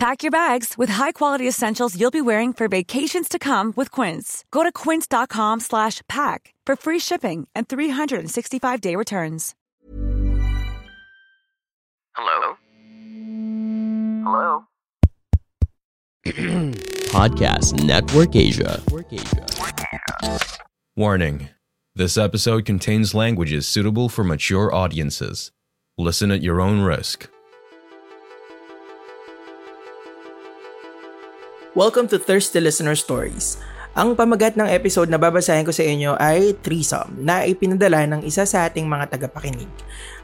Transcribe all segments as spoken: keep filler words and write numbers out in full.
Pack your bags with high-quality essentials you'll be wearing for vacations to come with Quince. Go to quince.com slash pack for free shipping and three sixty-five day returns. Hello? Hello? Podcast Network Asia. Warning. This episode contains languages suitable for mature audiences. Listen at your own risk. Welcome to Thirsty Listener Stories. Ang pamagat ng episode na babasahin ko sa inyo ay Threesome na ipinadala ng isa sa ating mga tagapakinig.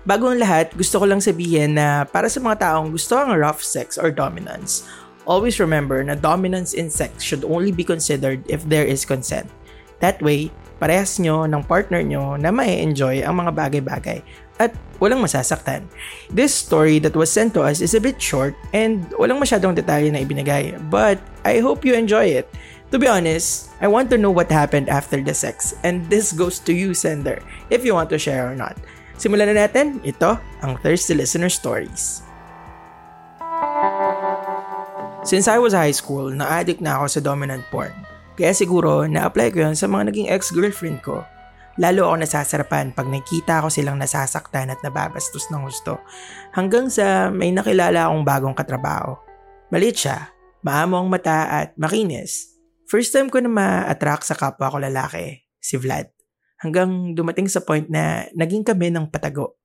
Bago ang lahat, gusto ko lang sabihin na para sa mga taong gusto ang rough sex or dominance, always remember na dominance in sex should only be considered if there is consent. That way, parehas nyo ng partner nyo na ma-enjoy ang mga bagay-bagay at walang masasaktan. This story that was sent to us is a bit short and walang masyadong detalye na ibinigay, but I hope you enjoy it. To be honest, I want to know what happened after the sex, and this goes to you, sender, if you want to share or not. Simulan na natin, ito ang Thirsty Listener Stories. Since I was high school, na-addict na ako sa dominant porn, kaya siguro na-apply ko yun sa mga naging ex-girlfriend ko. Lalo ako nasasarapan pag nakita ko silang nasasaktan at nababastos ng gusto. Hanggang sa may nakilala akong bagong katrabaho. Maliit siya, maamo ang mata at makinis. First time ko na ma-attract sa kapwa ko lalaki, si Vlad. Hanggang dumating sa point na naging kami ng patago.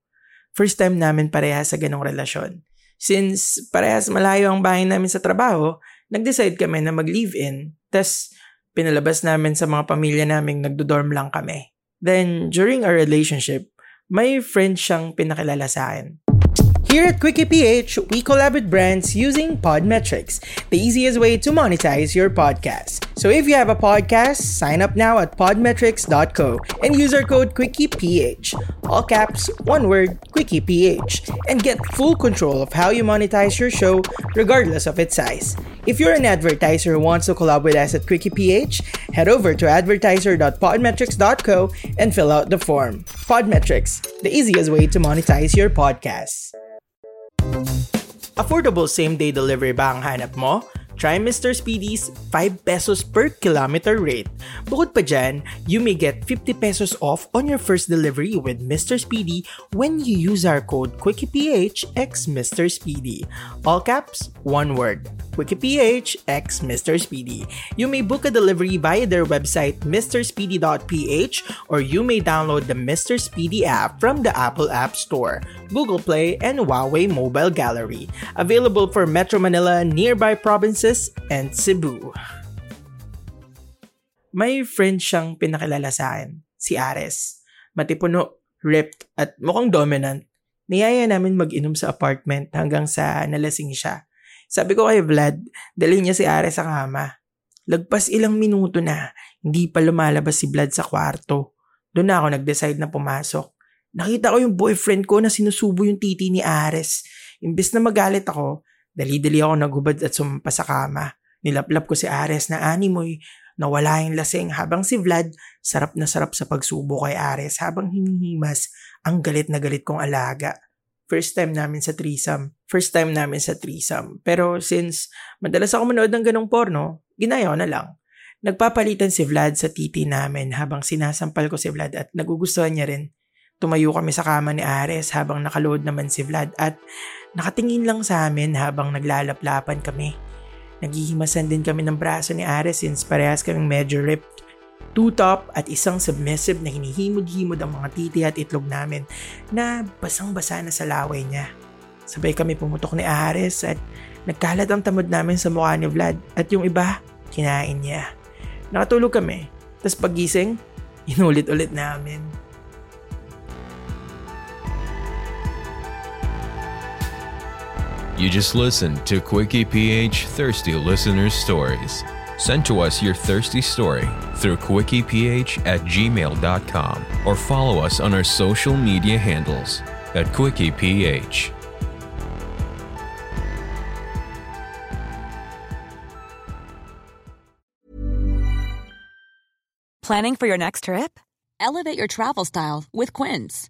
First time namin parehas sa ganong relasyon. Since parehas malayo ang bahay namin sa trabaho, nag-decide kami na mag-live-in. Tapos pinalabas namin sa mga pamilya naming nagdo-dorm lang kami. Then, during our relationship, may friend siyang pinakilala sa akin. Here at Quickie P H, we collaborate brands using Podmetrics, the easiest way to monetize your podcast. So if you have a podcast, sign up now at podmetrics dot co and use our code QuickiePH, all caps, one word, QuickiePH, and get full control of how you monetize your show regardless of its size. If you're an advertiser who wants to collab with us at QuickiePH, head over to advertiser dot podmetrics dot co and fill out the form. Podmetrics, the easiest way to monetize your podcast. Affordable same-day delivery ba ang hanap mo? Try Mister Speedy's five pesos per kilometer rate. Bukod pa dyan, you may get fifty pesos off on your first delivery with Mister Speedy when you use our code QuickiePH x Mister Speedy. All caps, one word. QuickiePH x Mister Speedy. You may book a delivery via their website mrspeedy dot p h or you may download the Mister Speedy app from the Apple App Store, Google Play, and Huawei Mobile Gallery. Available for Metro Manila, nearby provinces, and Cebu. May friend siyang pinakilala sa akin, si Ares. Matipuno, ripped, at mukhang dominant. Niyaya namin mag-inom sa apartment hanggang sa nalasing siya. Sabi ko kay Vlad, dalhin niya si Ares sa kama. Lagpas ilang minuto na, hindi pa lumalabas si Vlad sa kwarto. Doon na ako nag-decide na pumasok. Nakita ko yung boyfriend ko na sinusubo yung titi ni Ares. Imbes na magalit ako, dali-dali ako nagubad at sumampa sa kama. Nilaplap ko si Ares na animoy, nawala yung lasing habang si Vlad sarap na sarap sa pagsubo kay Ares habang hinihimas ang galit na galit kong alaga. First time namin sa threesome. First time namin sa threesome. Pero since madalas ako manood ng ganong porno, ginaya ko na lang. Nagpapalitan si Vlad sa titi namin habang sinasampal ko si Vlad at nagugustuhan niya rin. Tumayo kami sa kama ni Ares habang nakaload naman si Vlad at nakatingin lang sa amin habang naglalaplapan kami. Naghihimasan din kami ng braso ni Ares since parehas kaming medyo ripped. Two top at isang submissive na hinihimod-himod ang mga titi at itlog namin na basang-basa na sa laway niya. Sabay kami pumutok ni Ares at nagkalat ang tamad namin sa mukha ni Vlad at yung iba, kinain niya. Nakatulog kami, tas paggising, inulit-ulit namin. You just listened to Quickie P H Thirsty Listener Stories. Send to us your thirsty story through quickie p h at gmail dot com or follow us on our social media handles at quickie p h. Planning for your next trip? Elevate your travel style with Quince.